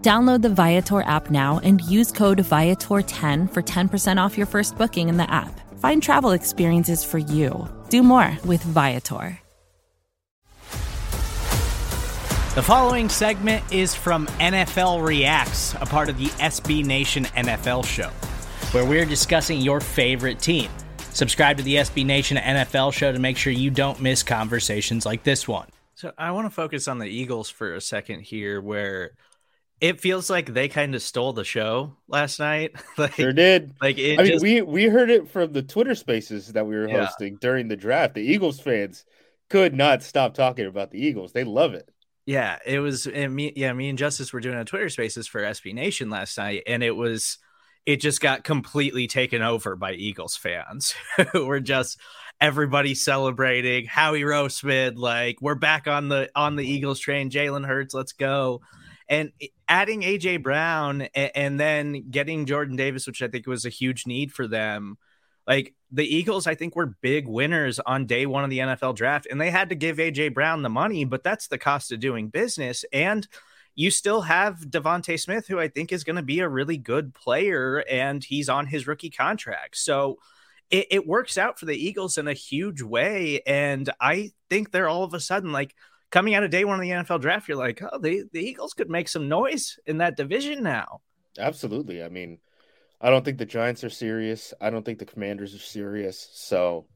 Download the Viator app now and use code Viator10 for 10% off your first booking in the app. Find travel experiences for you. Do more with Viator. The following segment is from NFL Reacts, a part of the SB Nation NFL show, where we're discussing your favorite team. Subscribe to the SB Nation NFL show to make sure you don't miss conversations like this one. So I want to focus on the Eagles for a second here, where it feels like they kind of stole the show last night. Sure did. We heard it from the Twitter Spaces that we were hosting during the draft. The Eagles fans could not stop talking about the Eagles. They love it. Yeah, it was. Me and Justice were doing a Twitter Spaces for SB Nation last night, and it just got completely taken over by Eagles fans who were just everybody celebrating Howie Roseman. Like, we're back on the Eagles train. Jalen Hurts, let's go. And adding A.J. Brown and then getting Jordan Davis, which I think was a huge need for them. Like, the Eagles, I think, were big winners on day one of the NFL draft, and they had to give A.J. Brown the money, but that's the cost of doing business. And you still have Devontae Smith, who I think is going to be a really good player, and he's on his rookie contract. So it works out for the Eagles in a huge way, and I think they're all of a sudden, like, coming out of day one of the NFL draft, you're like, oh, the Eagles could make some noise in that division now. Absolutely. I mean, I don't think the Giants are serious. I don't think the Commanders are serious. So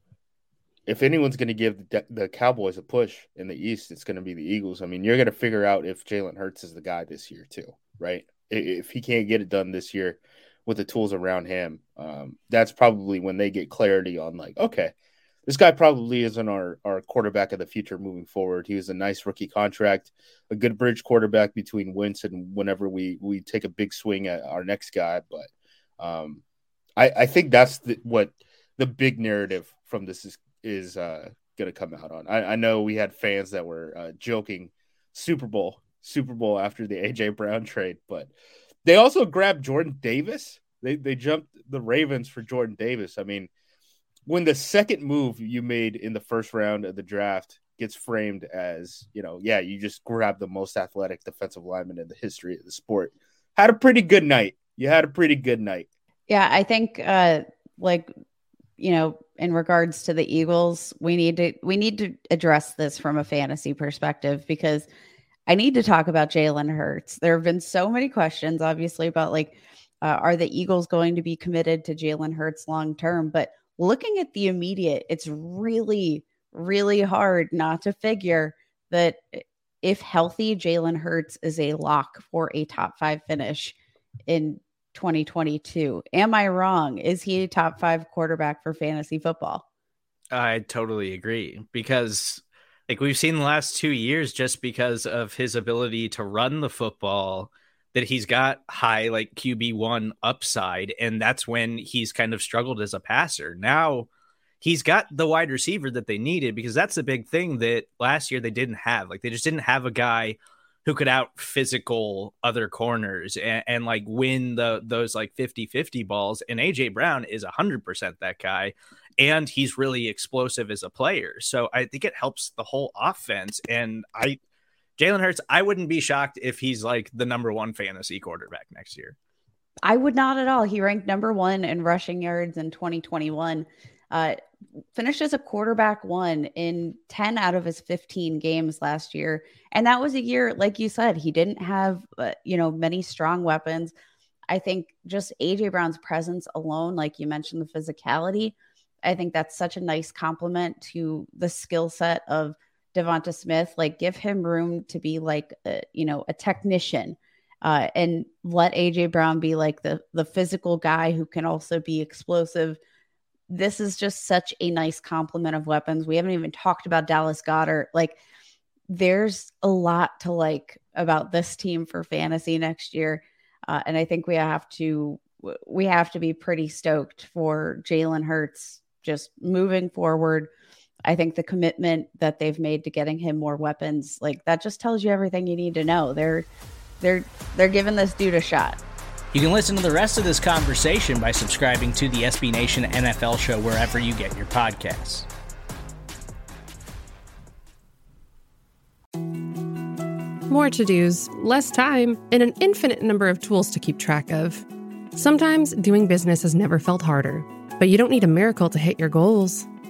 if anyone's going to give the Cowboys a push in the East, it's going to be the Eagles. I mean, you're going to figure out if Jalen Hurts is the guy this year too, right? If he can't get it done this year with the tools around him, that's probably when they get clarity on, like, okay, this guy probably isn't our quarterback of the future moving forward. He was a nice rookie contract, a good bridge quarterback between Wentz and whenever we take a big swing at our next guy. But I think that's what the big narrative from this is going to come out on. I know we had fans that were joking Super Bowl after the A.J. Brown trade, but they also grabbed Jordan Davis. They jumped the Ravens for Jordan Davis. I mean, when the second move you made in the first round of the draft gets framed as, you just grabbed the most athletic defensive lineman in the history of the sport. You had a pretty good night. Yeah, I think in regards to the Eagles, we need to address this from a fantasy perspective, because I need to talk about Jalen Hurts. There have been so many questions, obviously, about are the Eagles going to be committed to Jalen Hurts long term, but looking at the immediate, it's really, really hard not to figure that if healthy, Jalen Hurts is a lock for a top 5 finish in 2022. Am I wrong? Is he a top 5 quarterback for fantasy football? I totally agree, because we've seen the last 2 years, just because of his ability to run the football, that he's got high QB1 upside, and that's when he's kind of struggled as a passer. Now he's got the wide receiver that they needed, because that's the big thing that last year they didn't have. They just didn't have a guy who could out physical other corners and win those 50-50 balls. And A.J. Brown is 100% that guy, and he's really explosive as a player. So I think it helps the whole offense, and Jalen Hurts, I wouldn't be shocked if he's the number 1 fantasy quarterback next year. I would not at all. He ranked number 1 in rushing yards in 2021. Finished as a quarterback 1 in 10 out of his 15 games last year. And that was a year, like you said, he didn't have, many strong weapons. I think just A.J. Brown's presence alone, like you mentioned, the physicality, I think that's such a nice compliment to the skill set of Devonta Smith. Give him room to be a technician, and let A.J. Brown be the physical guy who can also be explosive. This is just such a nice complement of weapons. We haven't even talked about Dallas Goedert. There's a lot to like about this team for fantasy next year. And I think we have to we have to be pretty stoked for Jalen Hurts just moving forward. I think the commitment that they've made to getting him more weapons, like, that just tells you everything you need to know. They're giving this dude a shot. You can listen to the rest of this conversation by subscribing to the SB Nation NFL show wherever you get your podcasts. More to-dos, less time, and an infinite number of tools to keep track of. Sometimes doing business has never felt harder, but you don't need a miracle to hit your goals.